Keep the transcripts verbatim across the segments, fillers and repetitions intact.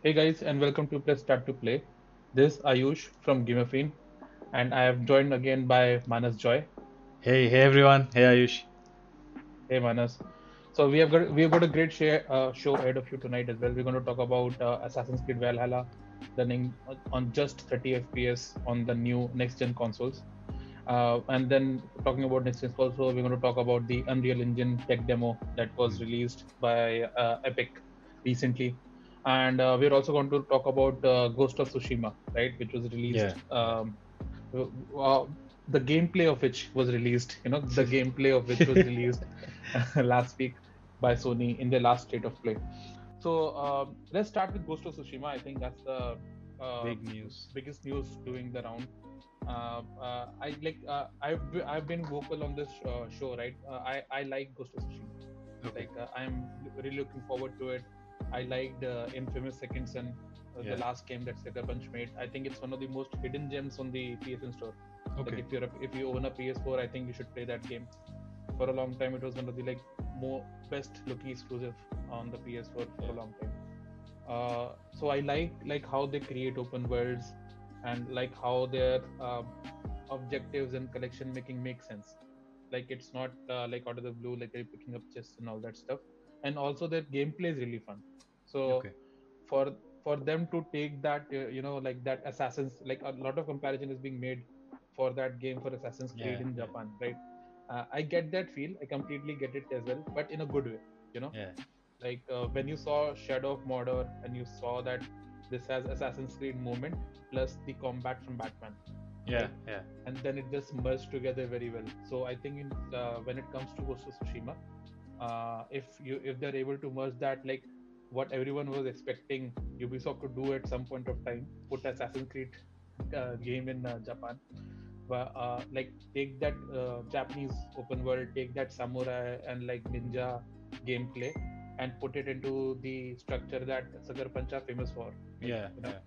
Hey guys, and welcome to Play Start to Play. This is Ayush from GimmeFeed, and I have joined again by Manas Joy. Hey, hey everyone. Hey Ayush. Hey Manas. So we have got we have got a great share, uh, show ahead of you tonight as well. We're going to talk about uh, Assassin's Creed Valhalla running on just thirty F P S on the new next-gen consoles, uh, and then talking about next-gen consoles, we're going to talk about the Unreal Engine tech demo that was released by uh, Epic recently, and uh, we're also going to talk about uh, Ghost of Tsushima, right, which was released. Yeah. Um, uh, the gameplay of which was released, you know, the gameplay of which was released last week by Sony in their last state of play. So uh, let's start with Ghost of Tsushima. I think that's the uh, big news, biggest news doing the round. Uh, uh, I like. Uh, I've I've been vocal on this uh, show, right? Uh, I I like Ghost of Tsushima. Okay. Like uh, I'm really looking forward to it. I liked uh, Infamous Second Son, uh, yeah. the last game that Sucker Punch made. I think it's one of the most hidden gems on the P S N store. Okay. Like if you're a, if you own a P S four, I think you should play that game. For a long time, it was one of the like more best looking exclusive on the P S four for yeah. a long time. Uh, so I like like how they create open worlds and like how their uh, objectives and collection making makes sense. Like it's not uh, like out of the blue, like they're picking up chests and all that stuff. And also their gameplay is really fun. So okay. for for them to take that, uh, you know, like that Assassin's, like a lot of comparison is being made for that game for Assassin's Creed yeah, in Japan, yeah. right? Uh, I get that feel. I completely get it as well, but in a good way, you know? Yeah. Like uh, when you saw Shadow of Mordor and you saw that this has Assassin's Creed moment plus the combat from Batman. Yeah, right? yeah. And then it just merged together very well. So I think in, uh, when it comes to Ghost of Tsushima, uh, if you if they're able to merge that, like what everyone was expecting Ubisoft to do at some point of time, put Assassin's Creed uh, game in uh, Japan, but uh, like take that uh, Japanese open world, take that samurai and like ninja gameplay, and put it into the structure that Sucker Punch are famous for. Yeah, you know? yeah.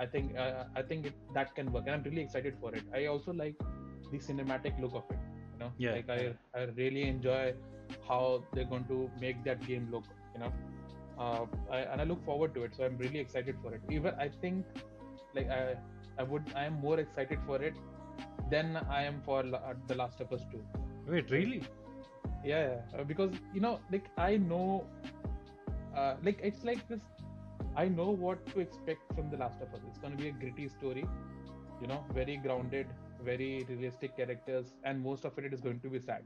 I think uh, I think it, that can work, and I'm really excited for it. I also like the cinematic look of it. You know, yeah, like yeah. I I really enjoy how they're going to make that game look, you know, uh, I, and I look forward to it. So I'm really excited for it. Even I think, like I, I would, I am more excited for it than I am for La- The Last of Us two. Wait, really? Yeah, yeah. Uh, because you know, like I know, uh, like it's like this. I know what to expect from The Last of Us. It's going to be a gritty story, you know, very grounded, very realistic characters, and most of it is going to be sad.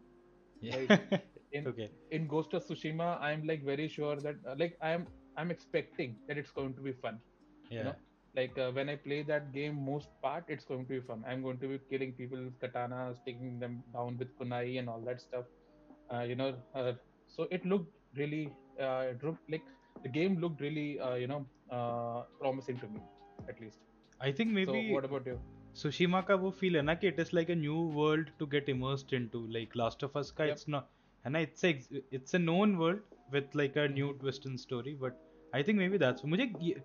Yeah. Right? In, okay. in Ghost of Tsushima, I'm like very sure that uh, like I'm I'm expecting that it's going to be fun. Yeah. You know? Like uh, when I play that game, most part it's going to be fun. I'm going to be killing people with katanas, taking them down with kunai and all that stuff. Uh, you know, uh, so it looked really uh, it looked like the game looked really uh, you know uh, promising to me, at least. I think maybe. So what about you? Tsushima ka wo feel hai na ki it is like a new world to get immersed into, like Last of Us ka yep. it's not, and it's a it's a known world with like a new twist in story, but I think maybe that's mujhe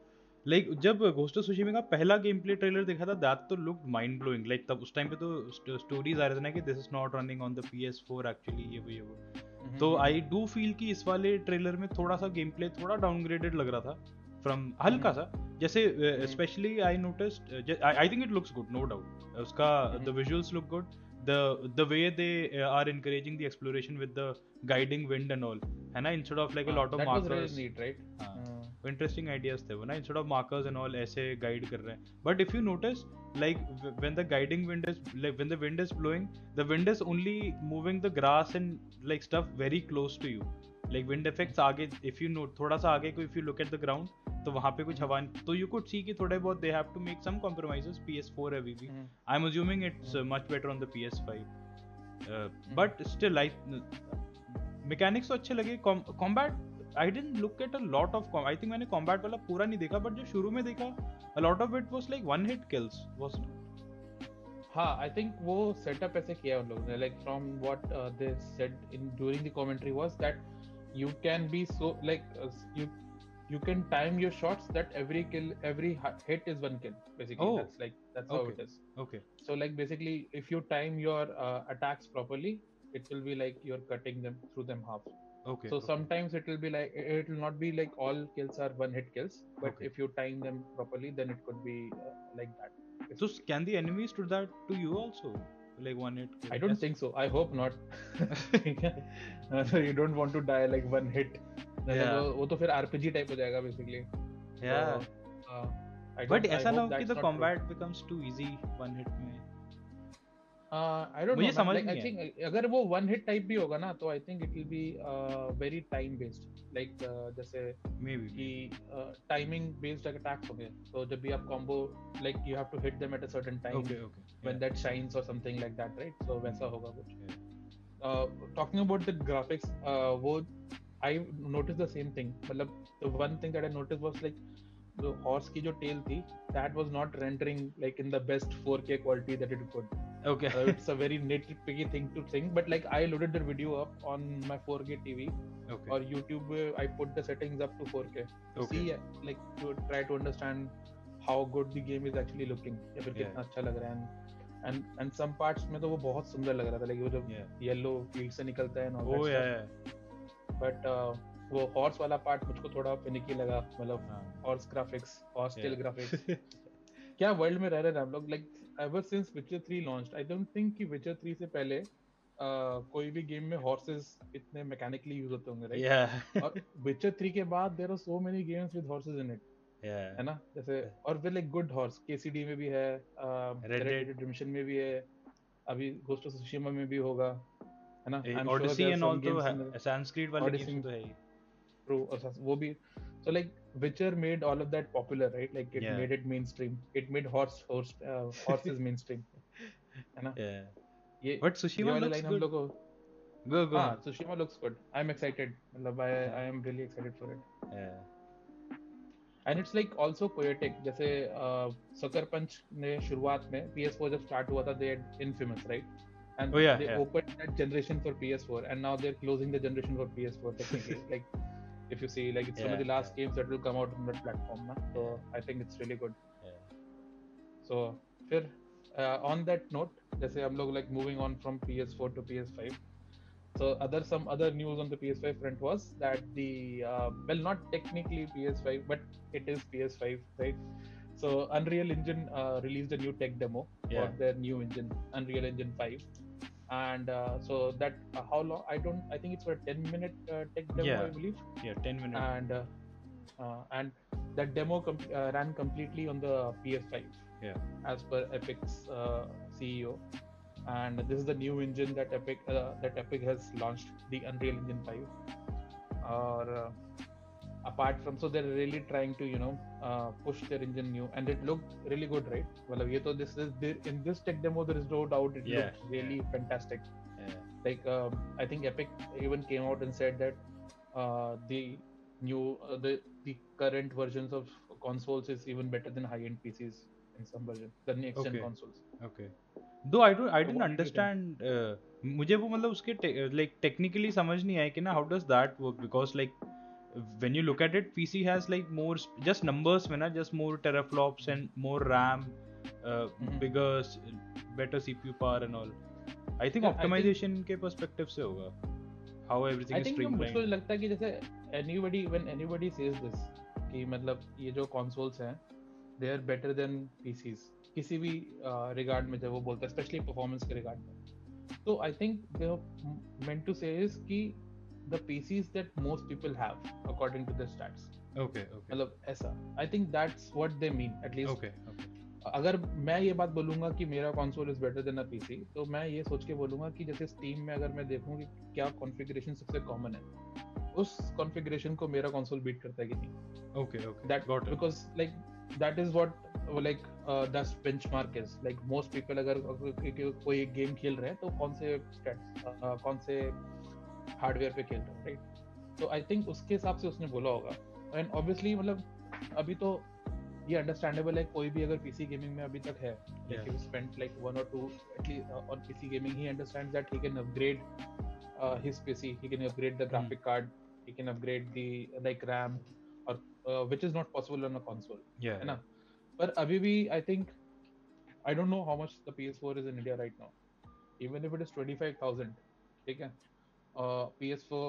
like jab Ghost of Tsushima ka pehla gameplay trailer dekha tha, that to looked mind blowing. Like tab us time pe to st- stories aa rahe the na ki this is not running on the P S four actually, ye wo ye wo mm-hmm. तो I do feel कि इस वाले trailer में थोड़ा सा game play थोड़ा downgraded लग रहा था फ्रॉम हल्का सा जैसे specially I noticed I think it looks good no doubt उसका the visuals look good the the way they are encouraging the exploration with the guiding wind and all है ना instead of like a lot of markers interesting ideas थे वो ना instead of markers and all ऐसे guide कर रहे हैं but if you notice like when the guiding wind is like when the wind is blowing, the wind is only moving the grass and like stuff very close to you, like wind effects आगे if you know थोड़ा सा आगे को if you look at the ground तो वहाँ पे कुछ हवा तो you could see कि थोड़े बहुत they have to make some compromises. P S four है अभी भी. I'm assuming it's uh, much better on the P S five, uh, but still I mechanics तो अच्छे लगे. Com- combat I didn't look at a lot of combat. I think मैंने combat वाला पूरा नहीं देखा, but जो शुरू में देखा a lot of it was like one hit kills, wasn't it? हाँ, I think वो setup ऐसे किया उन लोगों ने, like from what uh, they said in during the commentary was that you can be so like uh, you you can time your shots that every kill every hit is one kill basically. Oh. That's like that's okay. how it is. Okay. So like basically if you time your uh, attacks properly, it will be like you're cutting them through them half. Okay. So okay. sometimes it will be like it will not be like all kills are one hit kills, but okay. if you time them properly, then it could be uh, like that. So can the enemies do that to you also? Like one hit kill? I don't yes. think so. I hope not. You don't want to die like one hit. Yeah. वो तो फिर R P G type हो जाएगा basically. Yeah. So, uh, I but ऐसा ना हो कि the combat true. becomes too easy one hit में. Uh, I don't मुझे know. Like, I think अगर वो one hit type भी होगा ना तो I think it will be uh, very time based. Like uh, जैसे maybe कि uh, timing based attacks होंगे. So जब भी आप combo like you have to hit them at a certain time. Okay, okay. When yeah. that shines or something like that, right? So वैसा होगा कुछ. Yeah. Uh, talking about the graphics, uh, वो I noticed the same thing. मतलब the one thing that I noticed was like the horse की जो tail थी that was not rendering like in the best four K quality that it could. Okay. uh, it's a very nitpicky thing to think, but like I loaded the video up on my four K T V okay. or YouTube. Uh, I put the settings up to four K to okay. see, like, to try to understand how good the game is actually looking. या फिर कितना अच्छा लग रहा है. And and some parts में तो वो बहुत सुंदर लग रहा था, like वो जो yellow field से निकलता है ना. Oh yeah. But uh, वो horse वाला part मुझको थोड़ा finicky लगा, मतलब horse graphics, horse tail graphics. क्या वर्ल्ड में रह रहे हैं हम लोग. Like ever since Witcher three launched, I don't think कि Witcher three से पहले uh, कोई भी गेम में horses इतने mechanically use होते होंगे, right? Yeah. और Witcher three के बाद there are so many games with horses in it. Yeah. है ना, जैसे और फिर like good horse K C D में भी है, uh, Red Dead Redemption में भी है, अभी Ghost of Tsushima में भी होगा, है ना. I'm Odyssey sure and all तो Assassin's Creed वाले games तो है ही. True. वो भी. So like Witcher made all of that popular, right? Like it yeah. made it mainstream. It made horse, horse, uh, horses mainstream. है ना? Yeah. ये, but Tsushima looks good. Logo... Go go. Ah, Tsushima looks good. I'm excited. Love, I, yeah. I am really excited for it. Yeah. And it's like also poetic. जैसे uh, Sucker Punch ने शुरुआत में P S four जब start हुआ था, they had Infamous, right? And oh, yeah, they yeah. opened that generation for P S four, and now they're closing the generation for P S four technically. Like. If you see, like it's yeah, one of the last yeah. games that will come out on that platform, na? So yeah. I think it's really good. Yeah. So, फिर uh, on that note, जैसे हम लोग like moving on from P S four to P S five. So other some other news on the P S five front was that the uh, well not technically P S five, but it is P S five, right? So Unreal Engine uh, released a new tech demo yeah. for their new engine, Unreal Engine five. And uh, so that uh, how long I don't I think it's for a ten minute uh, tech demo yeah. I believe yeah ten minutes and uh, uh, and that demo com- uh, ran completely on the P S five yeah as per Epic's uh, C E O, and this is the new engine that Epic uh, that Epic has launched, the Unreal Engine five. Or uh, apart from so they're really trying to, you know, uh, push their engine new, and it looked really good, right? Well, yeah, so this is in this tech demo there is no doubt it yeah, looked really yeah. fantastic. Yeah. Like um, I think Epic even came out and said that uh, the new uh, the the current versions of consoles is even better than high-end P Cs in some version, the next gen okay. consoles. Okay. Though I don't I didn't so understand. Uh, मुझे वो मतलब उसके te- like technically समझ नहीं आया कि ना how does that work, because like when you look at it, P C has like more sp- just numbers mein na, just more teraflops and more RAM, uh, mm-hmm. bigger, better C P U power and all. I think yeah, optimization I think, ke perspective se hoga how everything I is streamlined. I think मुझे लगता है कि जैसे anybody when anybody says this कि मतलब ये जो consoles हैं they are better than P Cs किसी भी uh, regard में जब वो बोलता है, especially performance के regard में, so I think they are meant to say is कि the P Cs that most people have according to the stats. Okay, okay. मतलब ऐसा. I think that's what they mean at least. Okay, okay. अगर मैं ये बात बोलूँगा कि मेरा console is better than a P C, तो मैं ये सोच के बोलूँगा कि जैसे Steam में अगर मैं देखूँ कि क्या configuration सबसे common है, उस configuration को मेरा console beat करता है कि नहीं. Okay, okay. That got it. Because like that is what like uh, that benchmark is. Like most people अगर कोई game खेल रहे हैं तो कौन से stats, uh, कौन से हार्डवेयर पे खेल रहा है, राइट? तो आई थिंक उसके हिसाब से उसने बोला होगा. एंड ऑब्वियसली मतलब अभी तो ये अंडरस्टैंडेबल है, कोई भी अगर पीसी गेमिंग में अभी तक है लाइक स्पेंट लाइक वन और two at least on PC gaming, he understands that he can upgrade his PC, he can upgrade the graphic card, he can upgrade the like RAM, और which is not possible on a console, है ना. पर अभी भी I think I don't know how much the P S four is in India right now, even if it is twenty-five thousand ठीक है P S four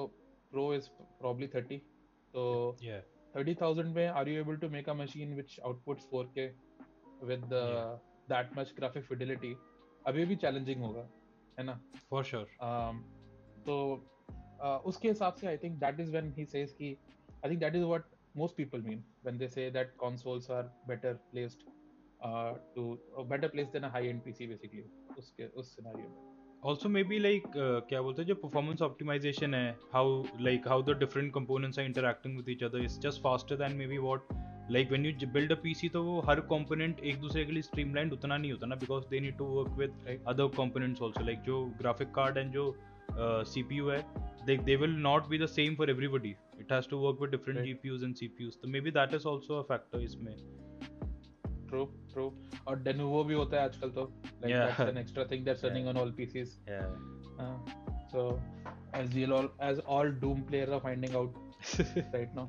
Pro is probably thirty so yeah thirty thousand में are you able to make a machine which outputs four K with the, yeah. that much graphic fidelity अभी भी challenging होगा है ना for sure um, तो uh, उसके हिसाब से I think that is when he says कि I think that is what most people mean when they say that consoles are better placed uh, to a better placed than a high-end P C basically उसके उस scenario में also maybe like uh, क्या बोलते हैं जो performance optimization है how like how the different components are interacting with each other is just faster than maybe what like when you build a P C तो वो हर component एक दूसरे के लिए streamlined उतना नहीं होता ना because they need to work with right. other components also like जो graphic card and जो uh, C P U है they they will not be the same for everybody it has to work with different right. G P Us and C P Us तो maybe that is also a factor इसमें True, true. और Denuvo भी होता है आजकल तो like yeah. that's an extra thing that's running yeah. on all P Cs. Yeah. Uh, so as we all as all Doom players are finding out right now.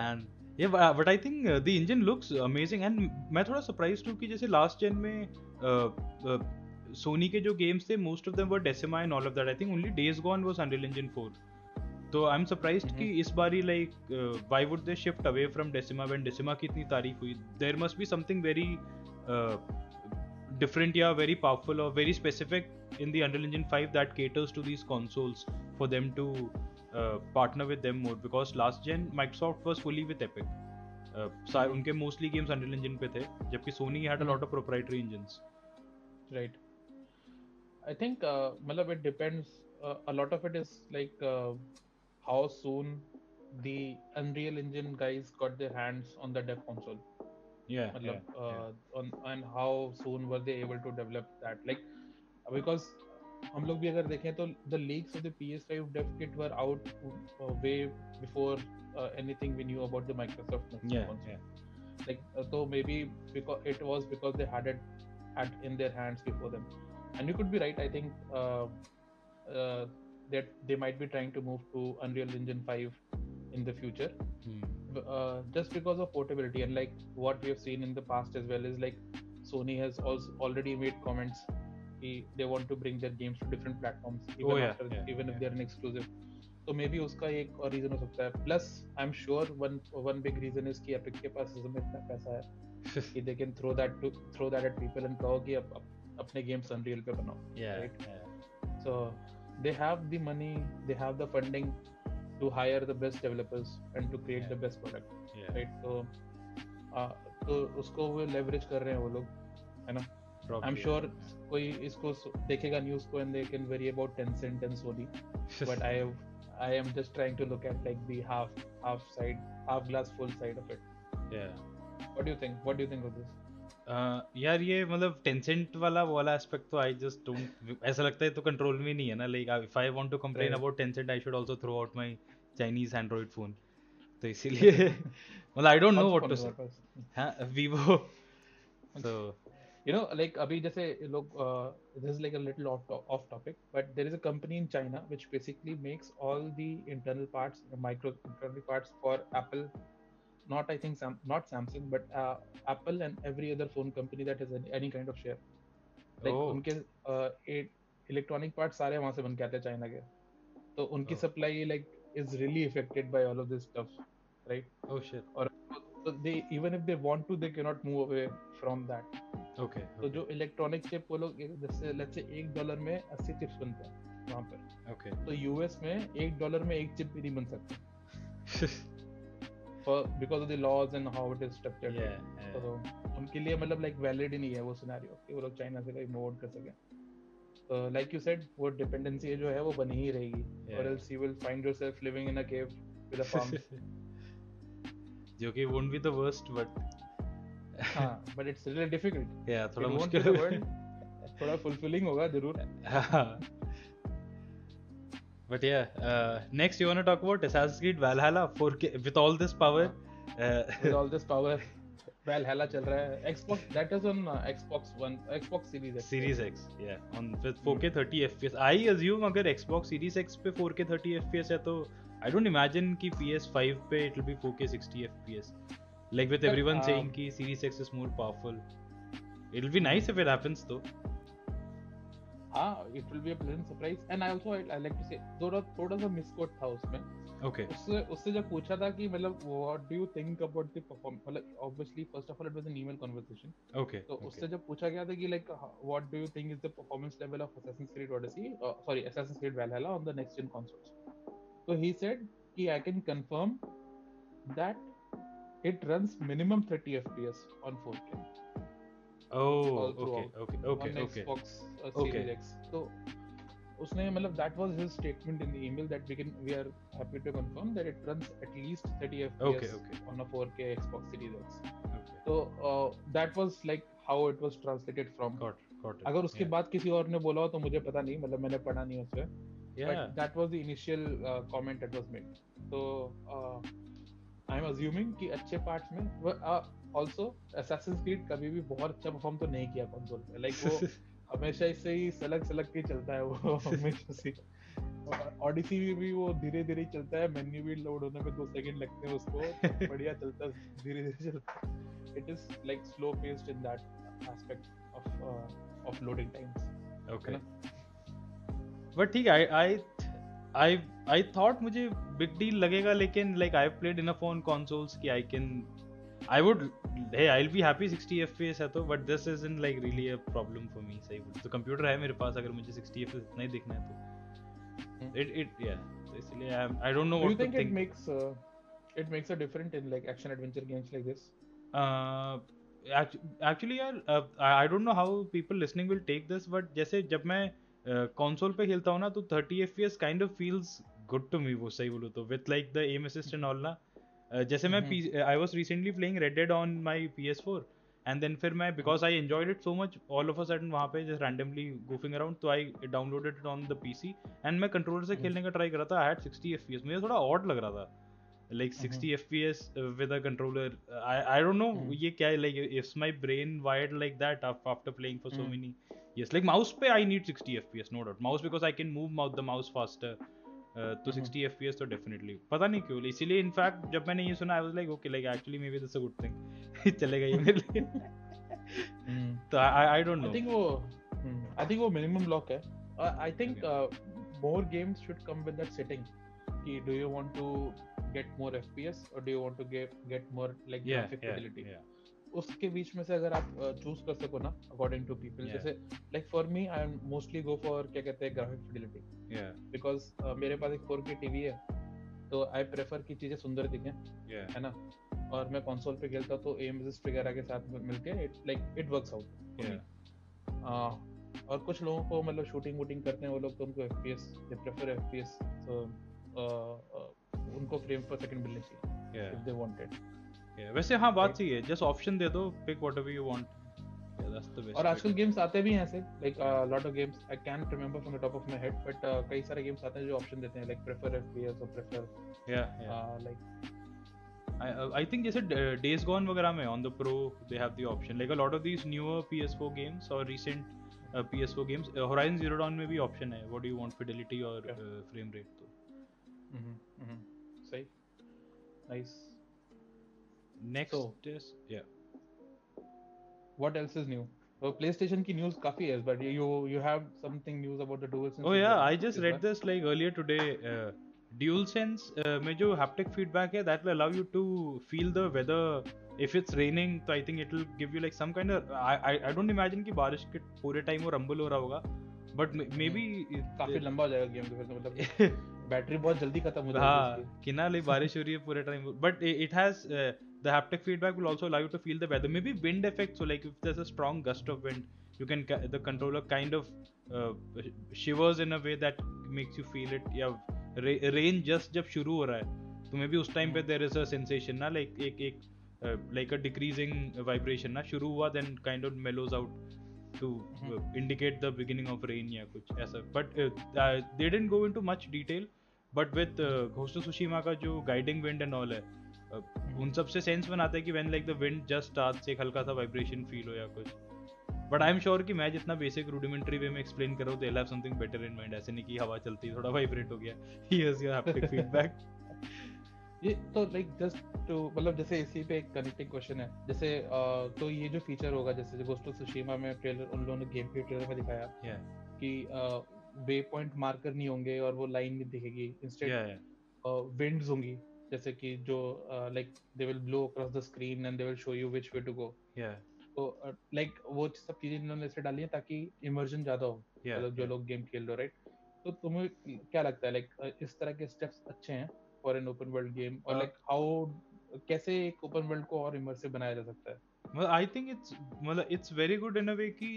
and yeah, but, but I think uh, the engine looks amazing and मैं थोड़ा surprised हूँ कि जैसे last gen में uh, uh, Sony के जो games थे most of them were Decima and all of that. I think only Days Gone was Unreal Engine four. तो आई एम सरप्राइज्ड कि इस बारी like why would they shift away from Decima when Decima की इतनी तारीफ हुई there must be something very different या very powerful और very specific in the Unreal Engine five that caters to these consoles for them to partner with them more because last gen Microsoft was fully with Epic उनके mostly games Unreal Engine पे थे जबकि Sony had a lot of proprietary engines right I think मतलब it depends a lot of it is like how soon the Unreal Engine guys got their hands on the dev console yeah, yeah, uh, yeah. On, and how soon were they able to develop that like because hum log bhi agar dekhein to the leaks of the P S five dev kit were out uh, way before uh, anything we knew about the Microsoft next yeah, console yeah. like uh, so maybe because it was because they had it at in their hands before them and you could be right I think uh, uh, that they might be trying to move to Unreal Engine five in the future hmm. uh, just because of portability and like what we have seen in the past as well is like Sony has also already made comments he, they want to bring their games to different platforms even, oh, yeah, after, yeah, even yeah. if they are an exclusive so maybe uska ek aur reason ho sakta hai plus I'm sure one one big reason is ki Epic ke paas is mein itna paisa hai ki they can throw that to throw that at people and kaho ki ap, ap, apne games Unreal pe banao yeah, right? yeah. so they have the money they have the funding to hire the best developers and to create yeah. the best product yeah. right so uh, to usko wo leverage kar rahe hain wo log hai na I'm sure yeah. koi isko dekhega news ko and they can worry about Tencent and Sony but i have, i am just trying to look at like the half half side half glass full side of it yeah what do you think what do you think of this Uh, यार ये मतलब Tencent वाला वाला aspect तो I just don't ऐसा लगता है तो कंट्रोल में नहीं है ना like if I want to complain about Tencent I should also throw out my Chinese Android phone तो इसीलिए मतलब I don't know what to say हां Vivo so you know like अभी जैसे लोग this is like a little off topic but there is a company in China which basically makes all the internal parts micro internal parts for Apple not I think Sam, not Samsung but uh, Apple and every other phone company that has any, any kind of share like oh. unke uh, electronic parts sare wahan se ban ke aate hain China ke so unki oh. supply like is really affected by all of this stuff right oh shit or so they even if they want to they cannot move away from that okay, okay. so jo electronic chip wo log jaise let's say one dollar mein eighty chips bante hain wahan par okay so U S mein one dollar mein ek chip bhi nahi ban sakta for because of the laws and how it is structured yeah, yeah. so unke liye matlab like valid hi nahi hai wo scenario ki wo log China se remote kar sake so like you said wo dependency jo hai wo bani hi rahegi yeah. or else you will find yourself living in a cave with a farm jo ki won't be the worst but ha but it's really difficult yeah thoda mushkil hoga thoda fulfilling hoga zarur But yeah, uh, next you want to talk about Assassin's Creed Valhalla four K with all this power. Uh, with all this power, Valhalla चल रहा है. Xbox that is on uh, Xbox One, Xbox Series X. Series X, yeah. On with four K thirty F P S. I assume अगर Xbox Series X पे four K thirty F P S है तो I don't imagine कि P S five पे it will be four K sixty F P S. Like with but, everyone um, saying कि Series X is more powerful. It'll be nice if it happens though. ah, it will be a pleasant surprise. And I also I, I like to say थोड़ा थोड़ा सा misquote था उसमें. Okay. उससे उससे जब पूछा था कि मतलब what do you think about the performance, मतलब obviously first of all it was an email conversation. Okay. तो उससे जब पूछा गया था कि like what do you think is the performance level of Assassin's Creed Odyssey, uh, sorry Assassin's Creed Valhalla on the next gen consoles. So he said कि I can confirm that it runs minimum thirty F P S on four K. Oh, okay, okay, okay, on okay. Xbox uh, Series okay. X. So, usne, matlab, that was his statement in the email that we can, we are happy to confirm that it runs at least thirty F P S okay, okay. on a four K Xbox Series X. Okay. So uh, that was like how it was translated from. Got it, got it. अगर उसके बाद किसी और ने बोला हो तो मुझे पता नहीं, मतलब मैंने पढ़ा नहीं उसमें. Yeah. But that was the initial uh, comment that was made. So uh, I'm assuming कि अच्छे parts में uh, also Assassin's Creed कभी भी बहुत अच्छा परफॉर्म तो नहीं किया कंसोल पे, लाइक वो हमेशा इससे ही सलग सलग के चलता है वो हमेशा से. Odyssey भी, भी वो धीरे धीरे चलता है, मेन्यू भी लोड होने में दो सेकंड लगते हैं उसको, बढ़िया चलता है, धीरे धीरे चलता है. It is like slow paced in that aspect of uh, of loading times. Okay. But ठीक है, I I I thought मुझे big deal लगेगा, लेकिन like I've played enough on consoles कि I can I would, hey, I'll be happy sixty F P S है तो, but this isn't like really a problem for me. सही बोल, तो computer है मेरे पास, अगर मुझे sixty F P S इतना ही देखना है तो, it it yeah, so इसलिए I I don't know what to think. Do you think it makes uh, it makes a difference in like action adventure games like this? Uh, actually यार, uh, I don't know how people listening will take this, but जैसे जब मैं console पे खेलता हूँ ना तो thirty F P S kind of feels good to me वो, सही बोलूँ तो, with like the aim assist and all ना. Uh, जैसे mm-hmm. मैं P- I was recently playing Red Dead on my P S four and then फिर मैं because I enjoyed it so much all of a sudden वहाँ पे just randomly goofing around तो I downloaded it on the P C and मैं controller से खेलने का try कर रहा था. I had sixty F P S, मुझे थोड़ा odd लग रहा था like sixty F P S with a controller. I I don't know mm-hmm. ये क्या है, like is my brain wired like that after playing for mm-hmm. so many years, like mouse पे I need sixty F P S no doubt, mouse because I can move the mouse faster. Uh, तो sixty F P S तो definitely पता नहीं क्यों, इसीलिए in fact जब मैंने ये सुना I was like okay like actually maybe this a good thing चलेगा ये मेरे लिए. तो I I don't know, I think वो आई थिंक वो मिनिमम लॉक है. I think more games should come with that setting कि do you want to get more FPS और do you want to get more like graphic quality, उसके बीच में से अगर आप चूज कर सको ना अकॉर्डिंग टू पीपल. जैसे like for me I am mostly go for क्या कहते हैं ग्राफिक फिडेलिटी, बिकॉज मेरे पास एक four K टीवी है तो आई प्रेफर कि चीजें सुंदर दिखें, है ना. और मैं कंसोल पे खेलता तो एम असिस्ट वगैरह के साथ मिलके it like it works out. और कुछ लोगों को मतलब शूटिंग वूटिंग करते हैं वो लोग तो उनको FPS they prefer FPS, so उनको फ्रेम पर सेकंड मिलने चाहिए इफ दे वांटेड. Yeah, वैसे हाँ बात सही है, just option दे दो, pick whatever you want. Yeah, that's the best. और आजकल games आते भी हैं ऐसे, like a lot of games I can't remember from the top of my head, but uh, कई सारे games आते हैं जो option देते हैं like prefer F P S or prefer yeah, yeah. Uh, like I I think जैसे Days Gone वगैरह में on the pro they have the option, like a lot of these newer P S four games or recent uh, P S four games, uh, Horizon Zero Dawn में भी option है what do you want fidelity or yeah. uh, frame rate तो. हम्म हम्म सही, nice. Next so, is yeah. What else is new? Well, PlayStation ki news काफी है, but you you have something news about the DualSense. Oh yeah, I just read this like earlier today. Uh, DualSense uh, में जो haptic feedback है, that will allow you to feel the weather. If it's raining, तो I think it will give you like some kind of. I I, I don't imagine कि बारिश के पूरे time वो rumble हो रहा होगा, but maybe काफी लंबा हो जाएगा game तो फिर मतलब बैटरी बहुत जल्दी खत्म हो जाएगी. हाँ कि ना ले बारिश हो रही है पूरे time, but it has uh, the haptic feedback will also allow you to feel the weather, maybe wind effect, so like if there's a strong gust of wind you can ca- the controller kind of uh, shivers in a way that makes you feel it. Yeah, ra- rain just jab shuru ho raha hai to maybe us time pe there is a sensation na like ek ek uh, like a decreasing vibration na shuru hua then kind of mellows out to uh, indicate the beginning of rain ya kuch aisa, but uh, uh, they didn't go into much detail, but with uh, Ghost of Tsushima ka jo guiding wind and all hai, Uh, mm-hmm. उन सब से sense बनाता है कि when like the wind just starts एक हल्का सा vibration feel हो या कुछ, but I'm sure कि मैं जितना basic rudimentary way में explain कर रहा हूँ they'll have something better in mind. ऐसे नहीं कि हवा चलती है थोड़ा vibrate हो गया, here's your haptic feedback. ये तो like just to मतलब जैसे इसी पे एक connecting question है, जैसे uh, तो ये जो feature होगा जैसे Ghost of Tsushima में trailer उन लोगों ने game play trailer में दिखाया yeah. कि वे पॉइंट मार्कर नहीं होंगे और वो लाइन नहीं दिखेगी, इंस्टेड विंड्स होंगी जैसे कि जो like they will blow across the screen and they will show you which way to go. तो लाइक वो सब चीजें इन्होंने ऐसे डाली है ताकि इमर्जन ज्यादा हो मतलब जो लोग गेम खेल रहे हो, राइट? तो तुम्हें क्या लगता है लाइक इस तरह के स्टेप्स अच्छे हैं for an open world game, और लाइक हाउ कैसे एक ओपन वर्ल्ड को और इमर्सिव बनाया जा सकता है? मतलब आई थिंक इट्स मतलब it's very good in a way कि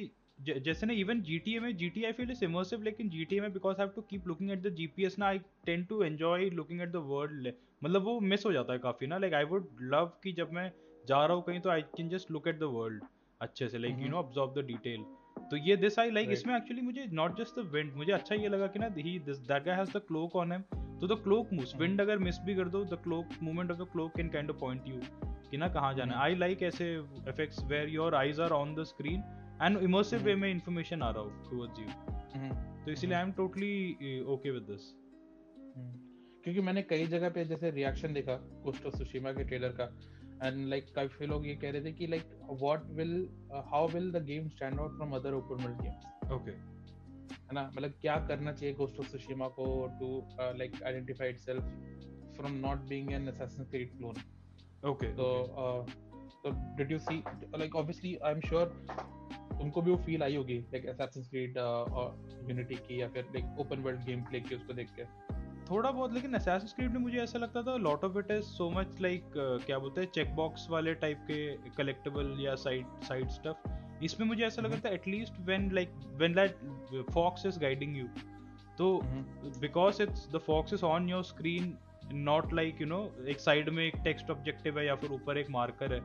जैसे ना इवन G T A में G T A I feel is immersive, लेकिन G T A में because I have to keep looking at the G P S ना I tend to enjoy looking at the world. मतलब वो miss हो जाता है काफी ना, like I would love कि जब मैं जा रहा हूँ कहीं तो I can just look at the world अच्छे से, like you know absorb the detail. तो ये this I like, इसमें actually मुझे not just the wind, मुझे अच्छा ये लगा कि ना he this that guy has the cloak on him, तो the cloak moves, wind अगर miss भी कर दो the cloak movement of the cloak can kind of point you कि ना कहाँ जाना. I like ऐसे effects where your eyes are on the screen and immersive way में information आ रहा हो towards you. तो इसलिए I am totally okay with this. क्योंकि मैंने कई जगह पे जैसे रिएक्शन देखा गोस्ट ऑफ सुशीमा के ट्रेलर का, and like काफी लोग ये कह रहे थे कि like what will uh, how will the game stand out from other open world games? Okay. है ना, मतलब क्या करना चाहिए गोस्ट ऑफ सुशीमा को to uh, like identify itself from not being an Assassin's Creed clone? Okay. So okay. Uh, so did you see like obviously I am sure उनको भी वो फील आई होगी लाइक Assassin's Creed और unity की या फिर like open world game play की उसको देख के थोड़ा बहुत. लेकिन Assassin's Creed में मुझे ऐसा लगता था lot of it is so much like क्या बोलते हैं चेक बॉक्स वाले टाइप के कलेक्टेबल या साइड साइड स्टफ. इसमें मुझे ऐसा लग रहा था at least when like when that fox is guiding you, तो because it's the fox is on your screen not like you know एक साइड में एक टेक्स्ट ऑब्जेक्टिव है या फिर ऊपर एक मार्कर है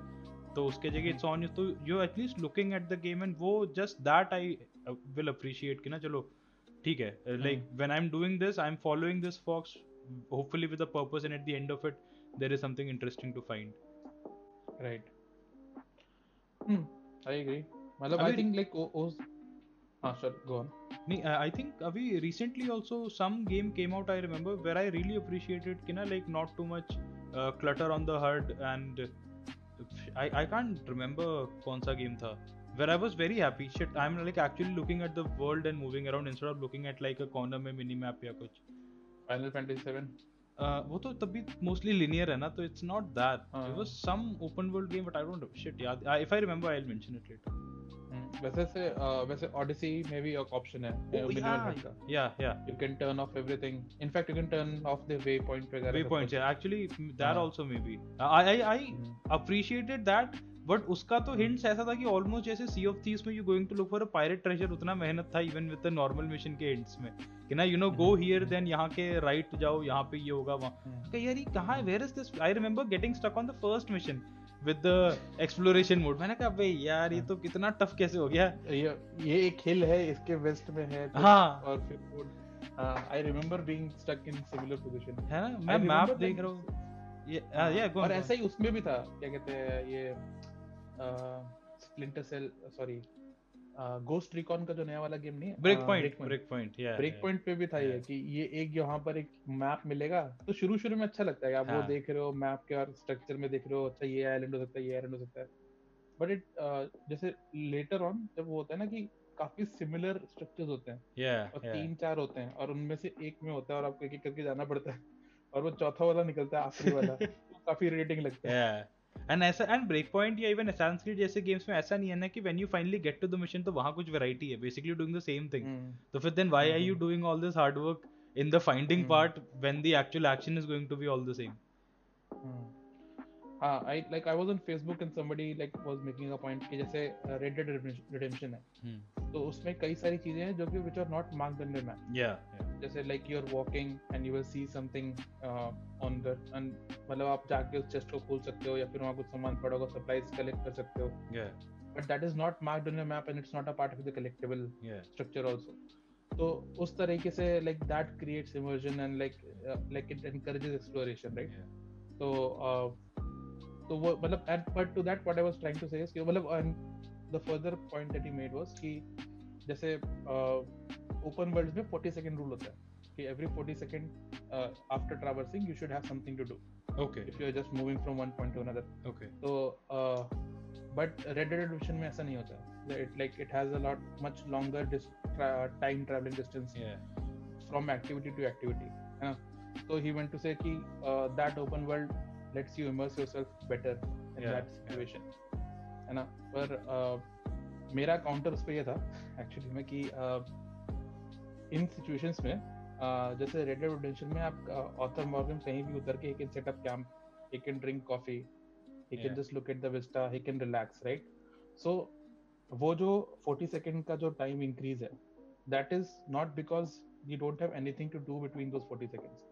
तो उसके जगह इट्स ऑन यू, तो you at least looking at the game and वो just that I will appreciate कि ना चलो ठीक है like when I am doing this I am following this fox hopefully with a purpose and at the end of it there is something interesting to find, right? I agree. मतलब I think like हां sir go on. नहीं I think अभी recently also some game came out I remember where I really appreciated कि ना like not too much clutter on the HUD and I I can't remember कौन सा game था where I was very happy shit I'm like actually looking at the world and moving around instead of looking at like a corner में mini map या कुछ. Final Fantasy seven uh, वो तो तभी mostly linear है ना तो it's not that uh-huh. It was some open world game but I don't shit याद yeah, if I remember I'll mention it later. वैसे से वैसे Odyssey में भी एक option है minimal का. Yeah yeah you can turn off everything, in fact you can turn off the waypoint वगैरह waypoints yeah actually that yeah. also maybe I I I appreciated that but उसका तो hints ऐसा था कि almost जैसे Sea of Thieves में you going to look for a pirate treasure उतना मेहनत था even with the normal mission के hints में कि ना you know go here then यहाँ के right जाओ यहाँ पे ये होगा वहाँ कि यार ये कहाँ है where is this. I remember getting stuck on the first mission with the exploration mode. मैंने कहा भाई यार ये तो कितना टफ कैसे हो गया ये ये एक हिल है इसके वेस्ट में है हाँ और फिर I remember being stuck in similar position है ना मैं मैप देख रहा हूँ ये या गो और ऐसा ही उसमें भी था क्या कहते हैं ये Splinter Cell sorry Ghost Recon का जो नया वाला गेम नहीं है Breakpoint Breakpoint या Breakpoint पे भी था ये कि ये एक यहाँ पर एक मैप मिलेगा तो शुरू शुरू में अच्छा लगता है आप वो देख रहे हो मैप के और स्ट्रक्चर में देख रहे हो अच्छा ये आइलैंड हो सकता है ये आइलैंड हो सकता है बट इट जैसे लेटर ऑन जब वो होता है ना कि काफी सिमिलर स्ट्रक्चर्स होते हैं और तीन चार होते हैं और उनमें से एक में होता है और आपको एक एक करके जाना पड़ता है और वो चौथा वाला निकलता है आखिरी वाला काफी इरिटेटिंग लगता है. And ऐसा and Breakpoint या even Assassin's Creed जैसे games में ऐसा नहीं है ना कि when you finally get to the mission तो वहाँ कुछ variety है basically you're doing the same thing तो फिर then why are you doing all this hard work in the finding part when the actual action is going to be all the same. हाँ I like I was on Facebook and somebody like was making a point कि जैसे Red Dead Redemption है तो उसमें कई सारी चीजें हैं जो कि which are not marked in the map yeah जैसे like you're walking and you will see something uh, on the and मतलब आप जाके उस chest को खोल सकते हो या फिर वहाँ कुछ सामान पड़ा होगा supplies collect कर सकते हो yeah but that is not marked on the map and it's not a part of the collectible yeah. structure also. तो उस तरीके से like that creates immersion and like uh, like it encourages exploration, right? yeah. तो uh, तो वो मतलब and but to that what I was trying to say is कि मतलब and the further point that he made was कि जैसे open world में forty second rule होता है कि every forty second after traversing you should have something to do okay if you are just moving from one point to another okay तो but Red Dead Redemption में ऐसा नहीं होता है it like it has a lot much longer dis- tra- time traveling distance yeah. from activity to activity. Uh, so he went to say ki, uh, that open world lets you immerse yourself better in yeah. that situation. है ना, पर मेरा counter उस पे ये था actually में कि इन सिचुएशंस में जैसे रेड डेड रिडेम्पशन में आप ऑथर मॉर्गन कहीं भी उतर के he can set up camp, he can drink coffee, he can just look at the vista, he can relax, right. So वो जो forty सेकंड का जो टाइम इंक्रीज है, that is not because you don't have anything to do between those forty seconds.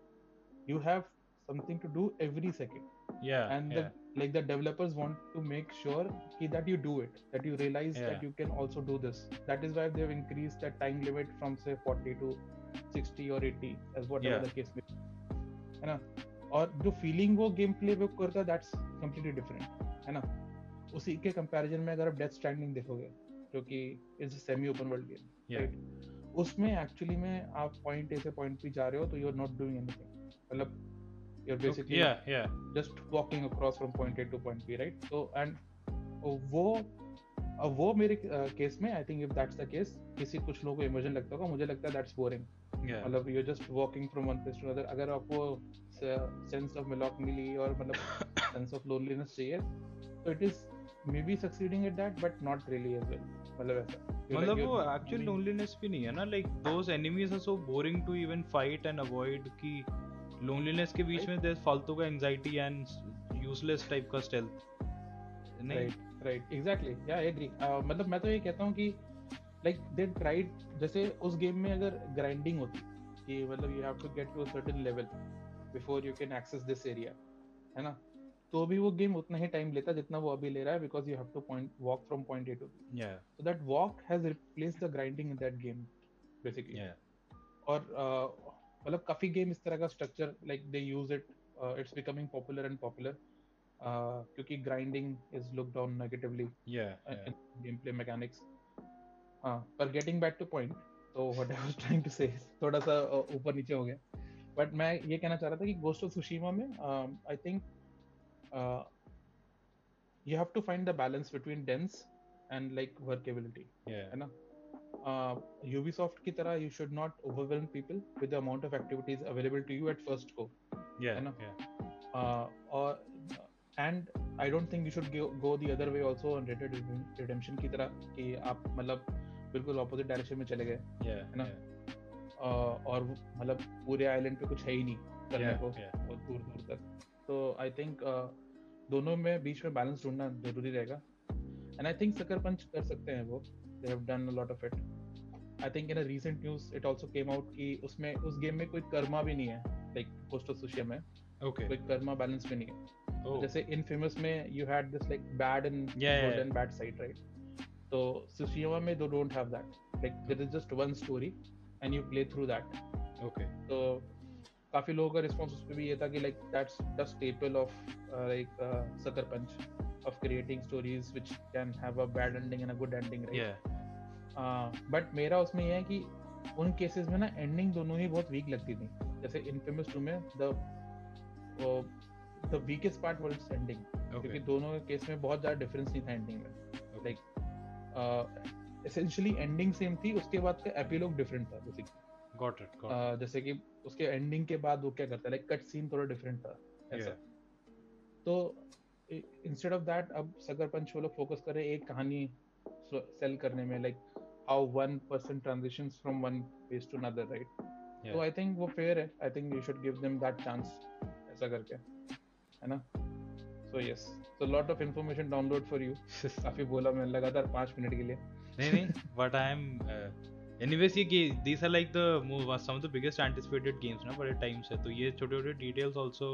You have something to do every second. Yeah. And yeah. The, like the developers want to make sure ki, that you do it, that you realize yeah. that you can also do this. That is why they've increased that time limit from say forty to sixty or eighty, as whatever yeah. the case may be. है ना? और जो feeling वो gameplay पे करता, that's completely different. है ना? उसी के comparison में अगर आप Death Stranding देखोगे, जो कि is a semi-open world game. Yeah. Right? उसमें actually में आप point A से point B जा रहे हो, तो you're not doing anything. मतलब you're basically yeah, yeah. just walking across from point A to point B, right? So, and वो वो मेरे case में, I think if that's the case, किसी कुछ लोगों को immersion लगता होगा, मुझे लगता है that's boring. मतलब you're just walking from one place to another. अगर आपको sense of melancholy or मतलब sense of loneliness चाहिए, so it is maybe succeeding at that, but not really as well. मतलब ऐसा. मतलब वो actual loneliness भी नहीं है ना, like those enemies are so boring to even fight and avoid कि loneliness के बीच में there's फालतू का anxiety and useless type का stealth. Right, right, exactly. Yeah, I agree. Uh, मतलब मैं तो ये कहता हूँ कि like they tried, जैसे उस game में अगर grinding होती कि मतलब you have to get to a certain level before you can access this area, है ना, तो भी वो game उतना ही time लेता जितना वो अभी ले रहा है because you have to point walk from point A to B. Yeah. So that walk has replaced the grinding in that game, basically. Yeah. और uh, मतलब काफी गेम इस तरह का structure like they use it, it's becoming popular and popular क्योंकि grinding is look down negatively या gameplay mechanics. हां, पर गेटिंग बैक टू पॉइंट, तो what I was trying to say थोड़ा सा ऊपर नीचे हो गया, बट मैं ये कहना चाह रहा था कि गोस्ट ऑफ सुशीमा में I think you have to find the balance between dense and like workability, है ना. Uh, Ubisoft की तरह you should not overwhelm people with the amount of activities available to you at first go. Yeah. yeah. Uh, or, and I don't think you should go, go the other way also on Red Dead Redemption की तरह कि आप मतलब बिल्कुल opposite direction में चले गए. Yeah. है ना. Yeah. Uh, और मतलब पूरे island पे कुछ है ही नहीं करने yeah, को yeah. और दूर दूर तक. So I think uh, दोनों में बीच में balance ढूंढना जरूरी रहेगा. And I think Sucker Punch कर सकते हैं वो. They have done a lot of it. I think in a recent news it also came out कि उसमें उस game में कोई कर्मा भी नहीं है, like Ghost of Tsushima में okay. कोई कर्मा balance भी नहीं है. oh. जैसे Infamous में you had this like bad and yeah, good yeah. and bad side, right? तो Tsushima में they don't have that, like there is just one story and you play through that. Okay. तो काफी लोगों का response उस पे भी ये था कि like that's the staple of uh, like uh, Sucker Punch of creating stories which can have a bad ending and a good ending, right? Yeah. Uh, but मेरा उसमें ये है कि उन cases में ना ending दोनों ही बहुत weak लगती थी. जैसे Infamous two में the uh, the weakest part was its ending, okay. क्योंकि दोनों के case में बहुत ज़्यादा difference नहीं था ending में. Okay. Like uh, essentially ending same थी, उसके बाद का epilogue different था basically. Got it. Got it. Uh, जैसे कि उसके ending के बाद वो क्या करता है, like cut scene थोड़ा different था. ऐसा. Yeah. तो instead of that अब Sucker Punch वो लोग focus कर रहे हैं एक कहानी sell करने में, like how one person transitions from one phase to another, right? Yeah. So I think वो fair है. I think you should give them that chance ऐसा करके, है ना? So yes, so lot of information download for you. काफी बोला मैं लगातार पाँच मिनट के लिए. नहीं नहीं, but I am uh, anyways ये these are like the some of the biggest anticipated games ना for a time से, तो ये छोटे छोटे details also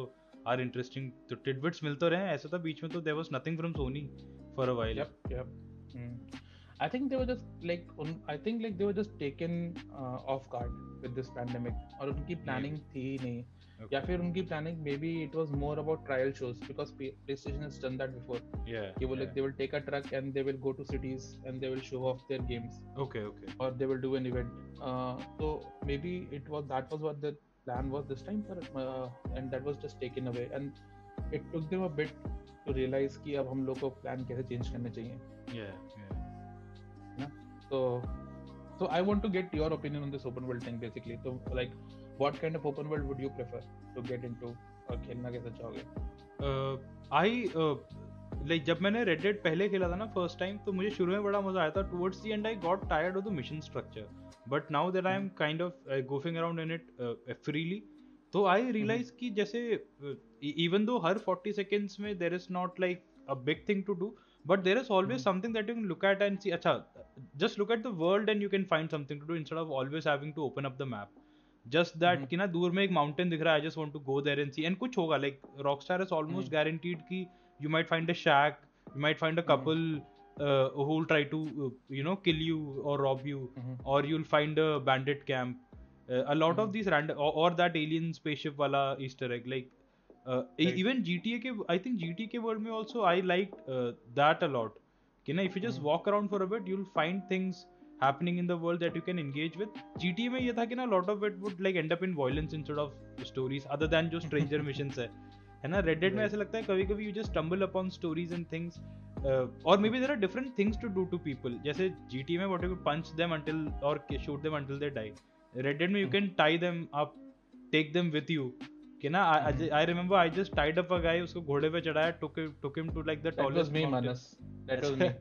are interesting. तो tidbits मिलते रहे हैं, ऐसा था बीच में तो there was nothing from Sony for a while. Yep, yep. Mm. I think they were just like un, I think like they were just taken uh, off guard with this pandemic और उनकी planning maybe. थी नहीं okay. या फिर उनकी planning maybe it was more about trial shows because PlayStation has done that before. Yeah. कि वो like they will take a truck and they will go to cities and they will show off their games. Okay, okay. Or they will do an event. Uh, so maybe it was that was what the plan was this time for uh, and that was just taken away and it took them a bit to realize कि अब हम लोग को plan कैसे change करने चाहिए. Yeah, yeah. So, so I want to get your opinion on this open world thing, basically. So, like, what kind of open world would you prefer to get into? और खेलना कैसा चाहोगे? I like जब मैंने red dead पहले खेला था ना फर्स्ट टाइम, तो मुझे शुरू में बड़ा मजा आया था. Towards the end I got tired of the mission structure, but now that I am kind of going around in it freely, तो आई रियलाइज कि जैसे इवन दो हर फोर्टी सेकेंड्स में there is not like a big thing to do, but there is always something that you can look at and see. अच्छा, just look at the world and you can find something to do instead of always having to open up the map. Just that mm-hmm. कि ना दूर में एक mountain दिख रहा है, I just want to go there and see, and कुछ होगा. Like Rockstar is almost guaranteed कि you might find a shack, you might find a couple who will try to you know kill you और rob you, और you will find a bandit camp, a lot of this random, और that alien spaceship वाला Easter egg. Like even GTA के, I think GTA के world में also I like that a lot कि ना if you just walk around for a bit you will find things happening in the world that you can engage with. G T A में ये था कि ना lot of it would like end up in violence instead of stories, other than जो stranger missions है, है ना. Red Dead में ऐसा लगता है कभी-कभी you just stumble upon stories and things, or maybe there are different things to do to people. जैसे G T A में what you punch them until or shoot them until they die. Red Dead में you can tie them up, take them with you. कि ना I I remember I just tied up a guy, उसको घोड़े पे चढ़ाया, took him took him to like the tallest. That was me, Manas. That was me.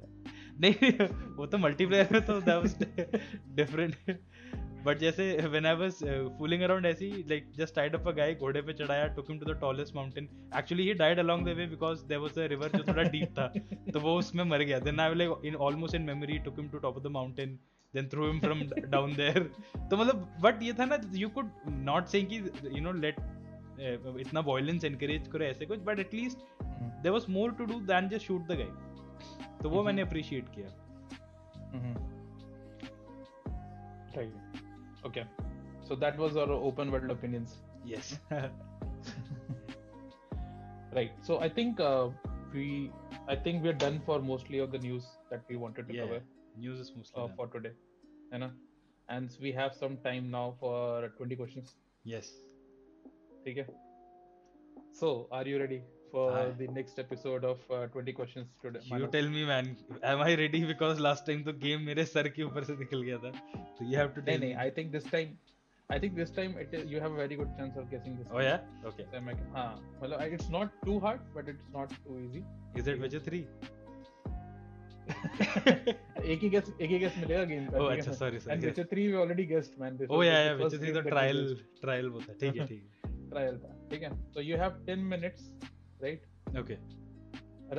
नहीं वो तो multiplayer में तो दैट वाज डिफरेंट, बट जैसे when I was fooling around ऐसी like just tied up a guy, घोड़े पे चढ़ाया, took him to the tallest mountain. Actually he died along the way because there was a river जो थोड़ा deep था, तो वो उसमें मर गया. Then I like in almost in memory took him to top of the mountain, then threw him from down there. तो मतलब बट ये था ना, यू कुड नॉट से कि यू नो लेट इतना वायलेंस एनकरेज करो ऐसे कुछ, but at least there was more to do than just shoot the guy. तो वो मैंने अप्रिशिएट किया. Okay, so that was our open world opinions. Yes, right. So I think we I think we are done for mostly of the news that we wanted to cover. News is mostly for today, है ना, and we have some time now for twenty questions. Yes, ठीक है. So are you ready for Hi. the next episode of uh, twenty questions today? You Manas, tell me, man, am I ready? Because last time the game मेरे सर के ऊपर से निकल गया था, so you have to tell me. I think this time, I think this time it is, you have a very good chance of guessing this. Oh yeah? Okay. So I'm like, हाँ, मतलब it's not too hard, but it's not too easy. Is it Witcher three? एक ही guess, एक ही guess मिलेगा game का. Oh अच्छा, sorry sorry. And Witcher three we already guessed, man. Oh yeah yeah, Witcher three तो trial trial वो था. ठीक है ठीक है. Trial था, ठीक है. So you have ten minutes. Right? Okay.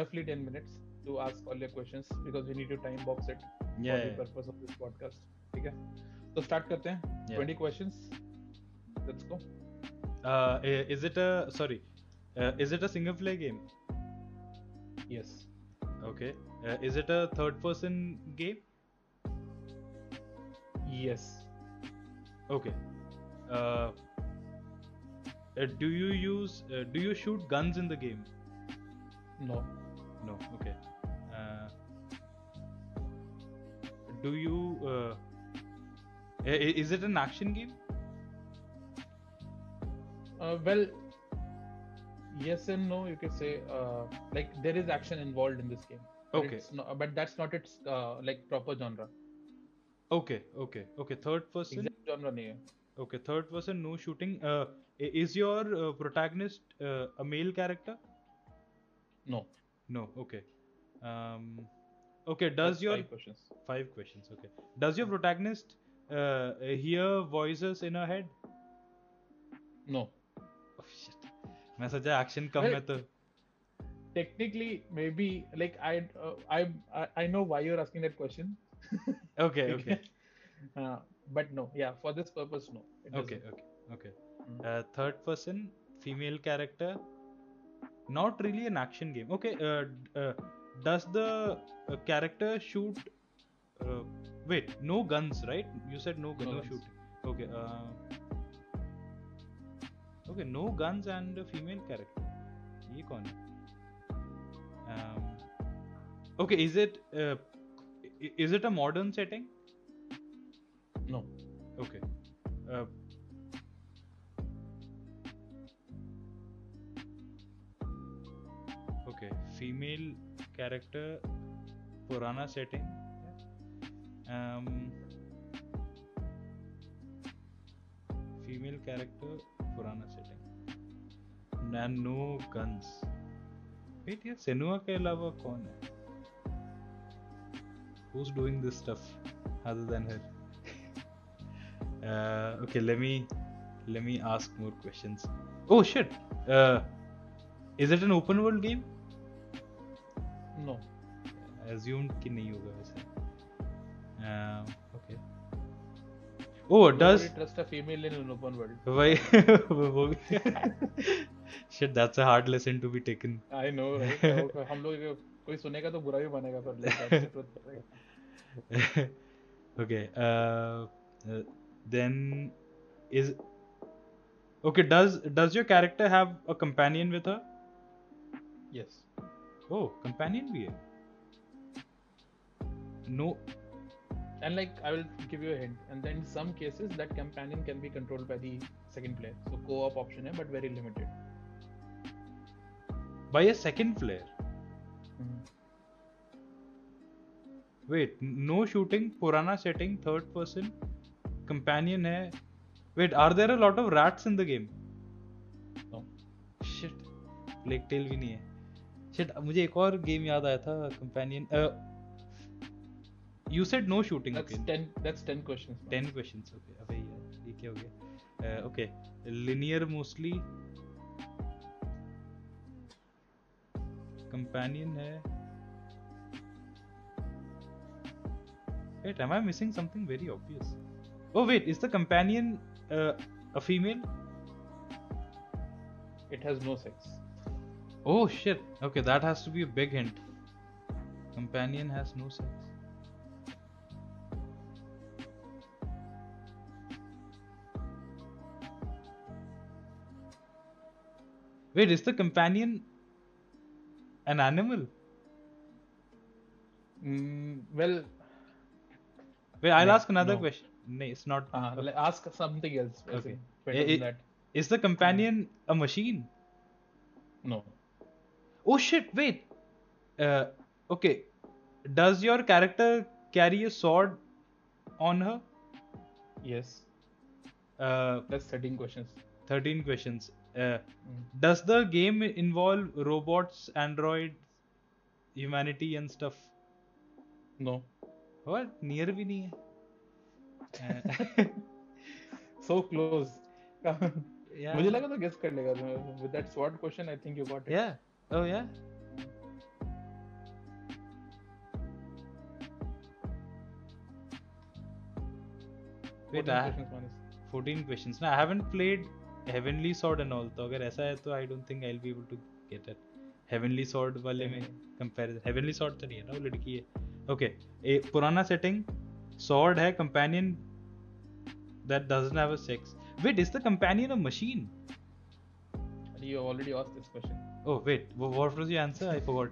Roughly ten minutes to ask all your questions because we need to time box it yeah, for yeah. the purpose of this podcast. ठीक है? So start करते हैं. Yeah. twenty questions. Let's go. Uh, is it a sorry? Uh, is it a single player game? Yes. Okay. Uh, is it a third person game? Yes. Okay. Uh, Uh, do you use uh, do you shoot guns in the game? No. No. Okay. Uh, do you uh, is it an action game? Uh, well, yes and no. You could say uh, like there is action involved in this game. But okay. It's not, but that's not its uh, like proper genre. Okay. Okay. Okay. Third person. Exact genre nahi hai. Okay. Third person. No shooting. Uh, Is your uh, protagonist uh, a male character? No. No. Okay. Um, okay. Does That's your five questions? Five questions. Okay. Does your protagonist uh, hear voices in her head? No. Oh shit. मैं सोचा action कम है तो. Technically, maybe like I uh, I I know why you're asking that question. Okay. Okay. Uh, but no. Yeah. For this purpose, no. It okay. Doesn't. Okay. Okay. Uh, third person, female character, not really an action game. Okay, uh, uh, does the uh, character shoot? Uh, wait, no guns, right? You said no guns, no, no shooting. Okay, uh, okay, no guns and a female character. Ye kaun hai? Um, okay, is it uh, is it a modern setting? No. Okay. Uh, Female character, purana setting. Um, female character, Purana setting. And no guns. Wait, yeah, Senua ke alawa kaun hai? Who's doing this stuff other than her? uh, okay, let me let me ask more questions. Oh shit! Uh, is it an open world game? No. I assumed ki nahi hoga aisa. Uh, okay. Oh, Nobody does trust a female in an open world? Why? Shit, that's a hard lesson to be taken. I know, right? हम लोग कोई सुनेगा तो बुरा भी बनेगा पर. Okay. Uh, uh, then is okay. Does does your character have a companion with her? Yes. Oh, companion भी है. No. And like, I will give you a hint. And then in some cases, that companion can be controlled by the second player. So co-op option hai, but very limited. By a second player? Mm-hmm. Wait, no shooting, Purana setting, third person, companion hai. Wait, are there a lot of rats in the game? No. Shit. Plague Tale bhi nahi hai. Shit, mujhe ek aur game yaad aaya tha, companion. Uh, You said no shooting. That's okay. ten. That's ten questions. Man. Ten questions. Okay. Abey yaar, ye kya ho gaya? Uh, okay. Linear mostly. Companion hai. Wait, am I missing something very obvious? Oh wait, is the companion uh, a female? It has no sex. Oh shit. Okay, that has to be a big hint. Companion has no sex. Wait, is the companion an animal? Mm, well... Wait, I'll no, ask another no. question. No, it's not... Uh, okay. Ask something else. Okay. It, that. Is the companion a machine? No. Oh shit, wait. Uh, okay. Does your character carry a sword on her? Yes. Uh, That's thirteen questions. thirteen questions. Uh, does the game involve robots, androids, humanity and stuff? No. What? Near bhi nahi hai. So close. Yeah. मुझे लगा तो guess कर लेगा. With that sword question, I think you got it. Yeah. Oh yeah. Wait, fourteen I, questions. Manas. fourteen questions. No, I haven't played Heavenly Sword and all. So, if ऐसा है तो I don't think I'll be able to get it. Heavenly Sword वाले में comparison. Heavenly Sword तो नहीं है ना, वो लड़की है. Okay, a पुराना setting, sword है, companion that doesn't have a sex. Wait, is the companion a machine? You already asked this question. Oh wait, what was your answer? I forgot.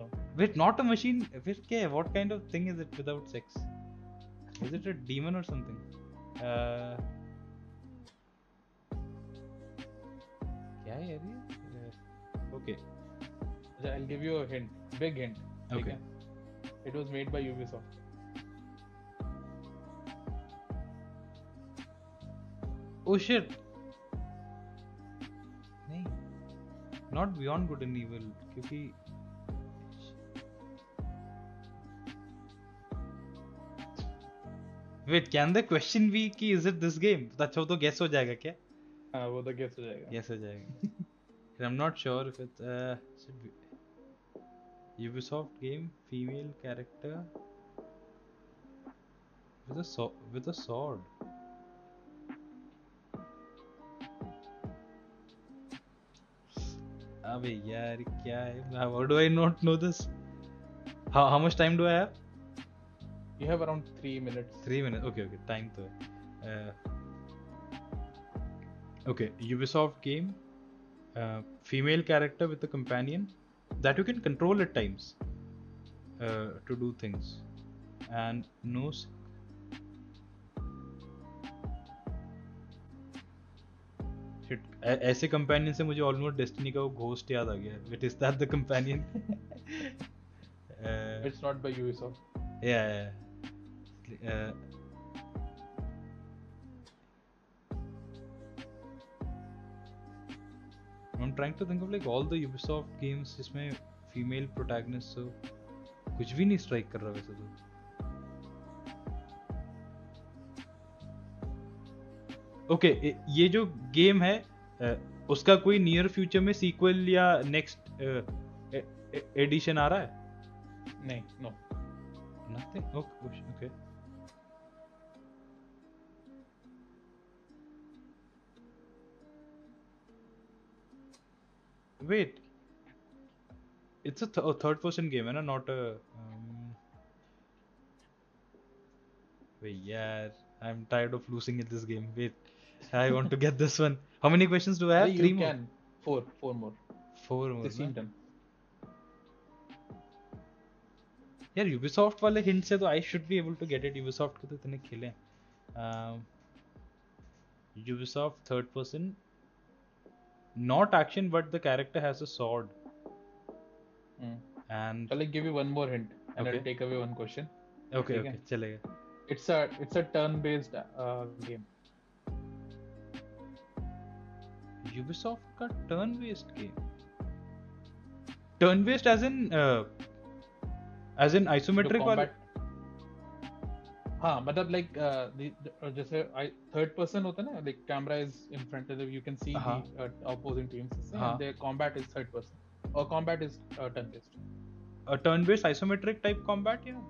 No. Wait, not a machine. Wait, क्या? What kind of thing is it without sex? Is it a demon or something? Uh, Okay. I'll give you a hint. Big hint. Okay. It was made by Ubisoft. Oh shit. No. Not Beyond Good and Evil. Because wait, can the question be ki is it this game? That's how to guess ho jayega kya? हाँ वो तो guess हो जाएगा. Guess हो जाएगा. I'm not sure if it uh, should be Ubisoft game, female character with a so- with a sword. Abey yaar kya hai? How do I not know this? How how much time do I have? You have around three minutes. Three minutes. Okay okay. Time to. Uh, Okay, Ubisoft game, uh, female character with a companion that you can control at times uh, to do things, and no. Shit, ऐसे companion से मुझे almost Destiny का वो ghost याद आ गया. But is that the companion? uh, It's not by Ubisoft. Yeah, yeah. quickly. Uh, I'm trying to think of like all the Ubisoft games जिसमें female protagonist हो, कुछ भी नहीं स्ट्राइक कर रहा वैसे तो. ओके okay, ये जो गेम है उसका कोई नियर फ्यूचर में सीक्वल या नेक्स्ट एडिशन आ रहा है? नहीं, no nothing. Okay, wait, it's a third person game है ना, नॉट अ. वेट यार, I am tired of losing in this game. Wait, I want to get this one. How many questions do I have? You Three can. more. Four. Four more. Four more. Same time. यार Ubisoft वाले hint से तो I should be able to get it. Ubisoft के तो इतने खेले. Um, Ubisoft third person. Not action, but the character has a sword. Mm. And. I'll give you one more hint, and okay. I'll take away one question. Okay. Okay. चलेगा. It's a it's a turn-based uh, game. Ubisoft का turn based game, turn based as in uh, as in isometric वाला. हाँ, मतलब like uh, the, the जैसे third person होता है ना, like camera is in front of you, you can see uh-huh. the uh, opposing teams. Uh-huh. And their combat is third person or combat is uh, turn based. A turn based isometric type combat, yeah.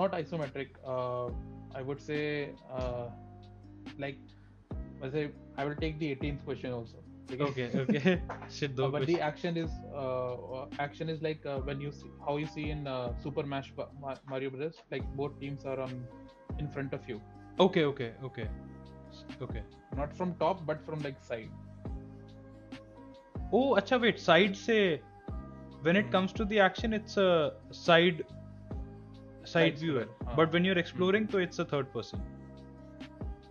Not isometric. Uh, I would say uh, like. I I will take the eighteenth question also. Okay, okay. Shit, uh, but question. The action is uh, action is like uh, when you see how you see in uh, Super Smash Mario Bros. Like both teams are um, in front of you. Okay, okay, okay, okay. Not from top, but from like side. Oh, अच्छा wait, side से. When it mm. comes to the action, it's a side side, side viewer. Uh, but when you're exploring, तो mm. it's a third person.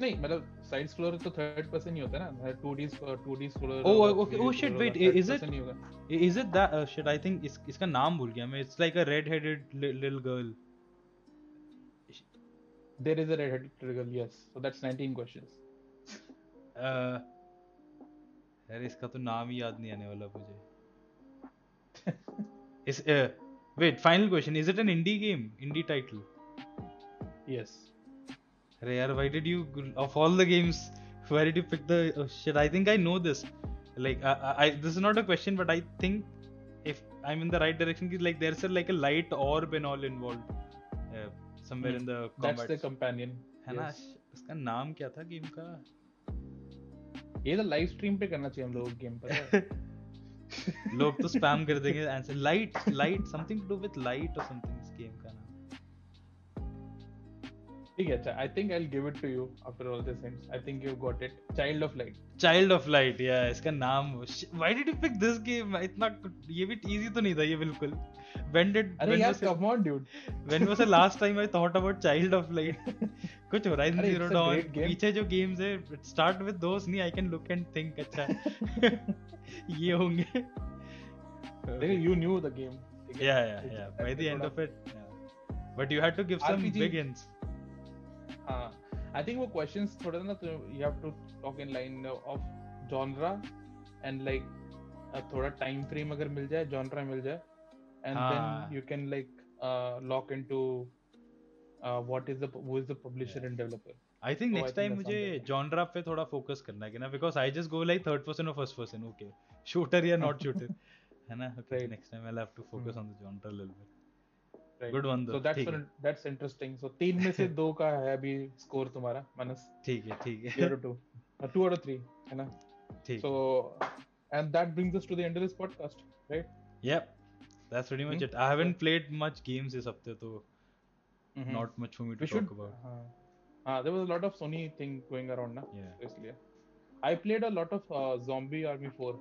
नहीं मतलब side scroller तो third person ही होता है ना, two D two D scroller. Oh okay, oh shit, wait, is it is it that uh, shit, I think इस, इसका नाम भूल गया मैं. It's like a red headed little girl. There is a red headed little girl, yes. So that's nineteen questions. uh, यार इसका तो नाम ही याद नहीं आने वाला मुझे. इस uh, wait, final question, is it an indie game, indie title? Yes. Rare, why did you, of all the games, why did you pick the oh shit? I think I know this. Like, I, I, this is not a question, but I think if I'm in the right direction, like there's a, like a light orb and all involved uh, somewhere mm. in the combat. That's the companion. है ना, उसका नाम क्या था game का? ये तो live stream पे करना चाहिए हम लोग गेम पर. लोग तो स्पैम कर देंगे answer. Light, light, something to do with light or something. इस गेम का नाम. ठीक है, I think I'll give it to you after all these things. I think you've got it. Child of Light. Child of Light, yeah. इसका नाम. Why did you pick this game? इतना ये भी easy तो नहीं था ये बिल्कुल. When did? अरे यार come on dude. When was the last time I thought about Child of Light? कुछ Horizon Zero Dawn. पीछे जो games है, start with those नहीं. I can look and think. अच्छा ये होंगे. देखो you knew the game. Yeah yeah yeah. By the end of it. But you had to give some big hints. हाँ, I think वो questions थोड़ा ना तो you have to talk in line of genre and like थोड़ा time frame अगर मिल जाए, genre मिल जाए, and ah. then you can like uh, lock into uh, what is the who is the publisher yeah. and developer. I think so next I think time मुझे genre पे थोड़ा focus करना है ना, because I just go like third person or first person, okay, shooter या not shooter, है ना? Okay, right. Next time I'll have to focus hmm. on the genre a little bit. Right. Good one though. So that's one, that's interesting. So तीन में से दो का है अभी score तुम्हारा मानस. ठीक है, ठीक है. Zero two, uh, two out of three, है ना? ठीक. So and that brings us to the end of this podcast, right? Yep, that's pretty much hmm? it. I haven't played much games this हफ्ते तो mm-hmm. not much for me to we talk should, about. हाँ, uh, uh, there was a lot of Sony thing going around ना. Yeah. इसलिए. I played a lot of uh, Zombie Army four.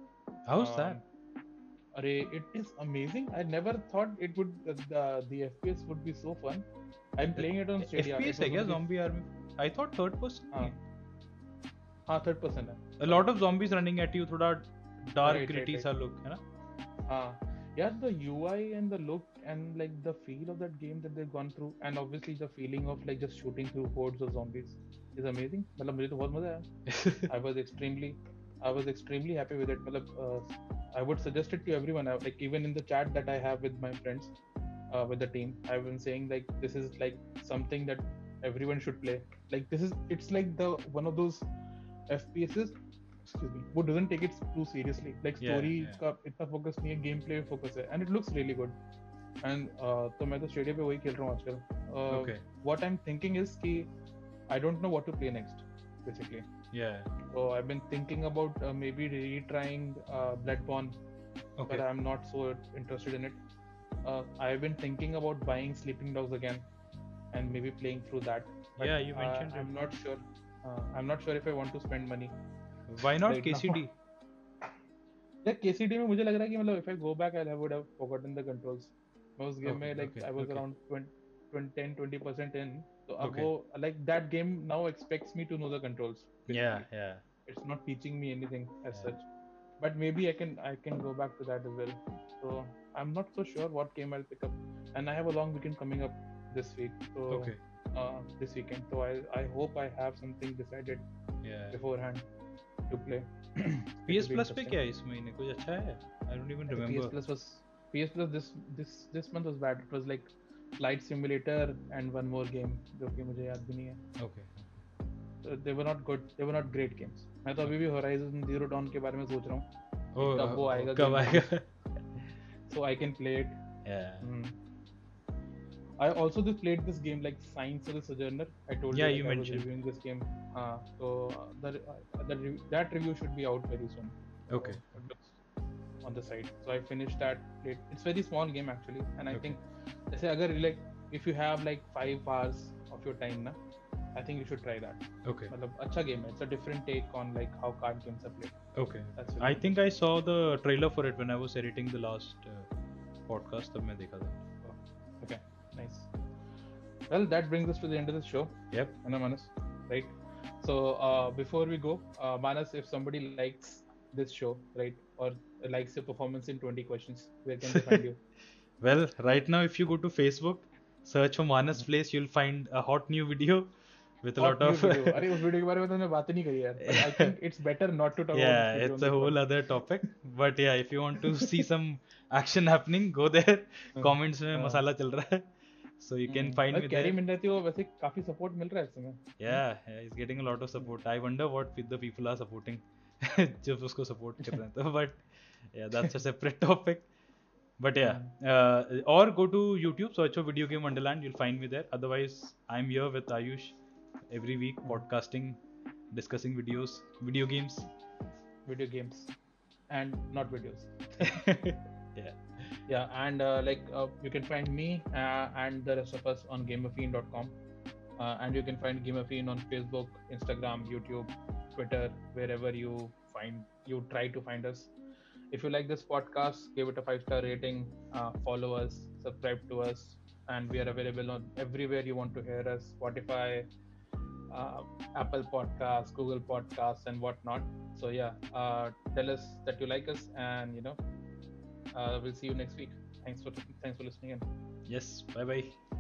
How's um, that? Array, it is amazing. I never thought it would uh, the, the F P S would be so fun. I'm playing it on Stadia. F P S है क्या Zombie Army? I thought third person. हाँ, हाँ third person है. A lot of zombies running at you, थोड़ा dark, right, gritty right, right. सा look है ना? हाँ, yeah, the U I and the look and like the feel of that game that they've gone through, and obviously the feeling of like just shooting through hordes of zombies is amazing. मतलब मुझे तो बहुत मजा आया. I was extremely, I was extremely happy with it. मतलब uh, I would suggest it to everyone. I, like even in the chat that I have with my friends, uh, with the team, I've been saying like this is like something that everyone should play. Like this is, it's like the one of those F P Ses. Excuse me, who doesn't take it too seriously. Like story का इतना focus नहीं है, gameplay focus है, and it looks really good. And तो मैं तो Stadia पे वही खेल रहा हूँ आजकल. Okay. What I'm thinking is कि I don't know what to play next, basically. Yeah. So I've been thinking about uh, maybe retrying uh, Bloodborne, okay. but I'm not so interested in it. Uh, I've been thinking about buying Sleeping Dogs again, and maybe playing through that. But, yeah, you mentioned. Uh, I'm not sure. Uh, I'm not sure if I want to spend money. Why not right K C D? Yeah, K C D में मुझे लग रहा है कि मतलब if I go back I would have forgotten the controls. मैं उस game में like I was around twenty, ten, twenty percent in. So अब वो like that game now expects me to know the controls. Yeah, yeah. It's not teaching me anything as such. But maybe I can I can go back to that as well. So I'm not so sure what game I'll pick up. And I have a long weekend coming up this week. So okay. uh, this weekend. So I I hope I have something decided yeah. beforehand. To play. P S Plus पे क्या है इस महीने कुछ अच्छा है? I don't even remember. P S Plus was P S Plus this this this month was bad. It was like Flight Simulator and one more game जो कि मुझे याद भी नहीं है. Okay. So they were not good. They were not great games. मैं तो अभी भी Horizon Zero Dawn के बारे में सोच रहा हूँ. Oh. कब वो आएगा? कब आएगा? So I can play it. Yeah. Mm. I also just played this game like Signs of the Sojourner. I told yeah, you, you I mentioned. was reviewing this game. Uh, so the, uh, the re- that review should be out very soon. Okay. Uh, on the site. So I finished that. Played. It's very small game actually, and I okay. think, I say, agar like if you have like five hours of your time, na, I think you should try that. Okay. मतलब अच्छा game है. It's a different take on like how card games are played. Okay. That's I think I saw the trailer for it when I was editing the last uh, podcast. तब मैं देखा था. Okay. Nice. Well, that brings us to the end of the show. Yep. Anna Manas, right? So, uh, before we go, uh, Manas, if somebody likes this show, right, or likes your performance in twenty questions, where can they find you? Well, right now, if you go to Facebook, search for Manas Place, you'll find a hot new video with hot a lot new of. अरे उस video के बारे में तो हमने बात ही नहीं करी यार. I think it's better not to talk yeah, about. Yeah, it's a whole other topic. But yeah, if you want to see some action happening, go there. Comments में मसाला चल रहा है. So you can mm. find like me Gary there. Gary वैसे काफी support मिल रहा है इसमें. Yeah, he's getting a lot of support. I wonder what the people are supporting. जब उसको support कर रहे हैं तो. But yeah, that's a separate topic. But yeah, uh, or go to YouTube, search for Video Game Wonderland. You'll find me there. Otherwise, I'm here with Ayush every week, podcasting, discussing videos, video games. Video games, and not videos. Yeah. Yeah, and uh, like uh, you can find me uh, and the rest of us on GimmeFeed dot com, uh, and you can find GimmeFeed on Facebook, Instagram, YouTube, Twitter, wherever you find you try to find us. If you like this podcast, give it a five-star rating, uh, follow us, subscribe to us, and we are available on everywhere you want to hear us: Spotify, uh, Apple Podcasts, Google Podcasts, and whatnot. So yeah, uh, tell us that you like us, and you know. Uh, we'll see you next week. Thanks for thanks for listening in. Yes. Bye bye.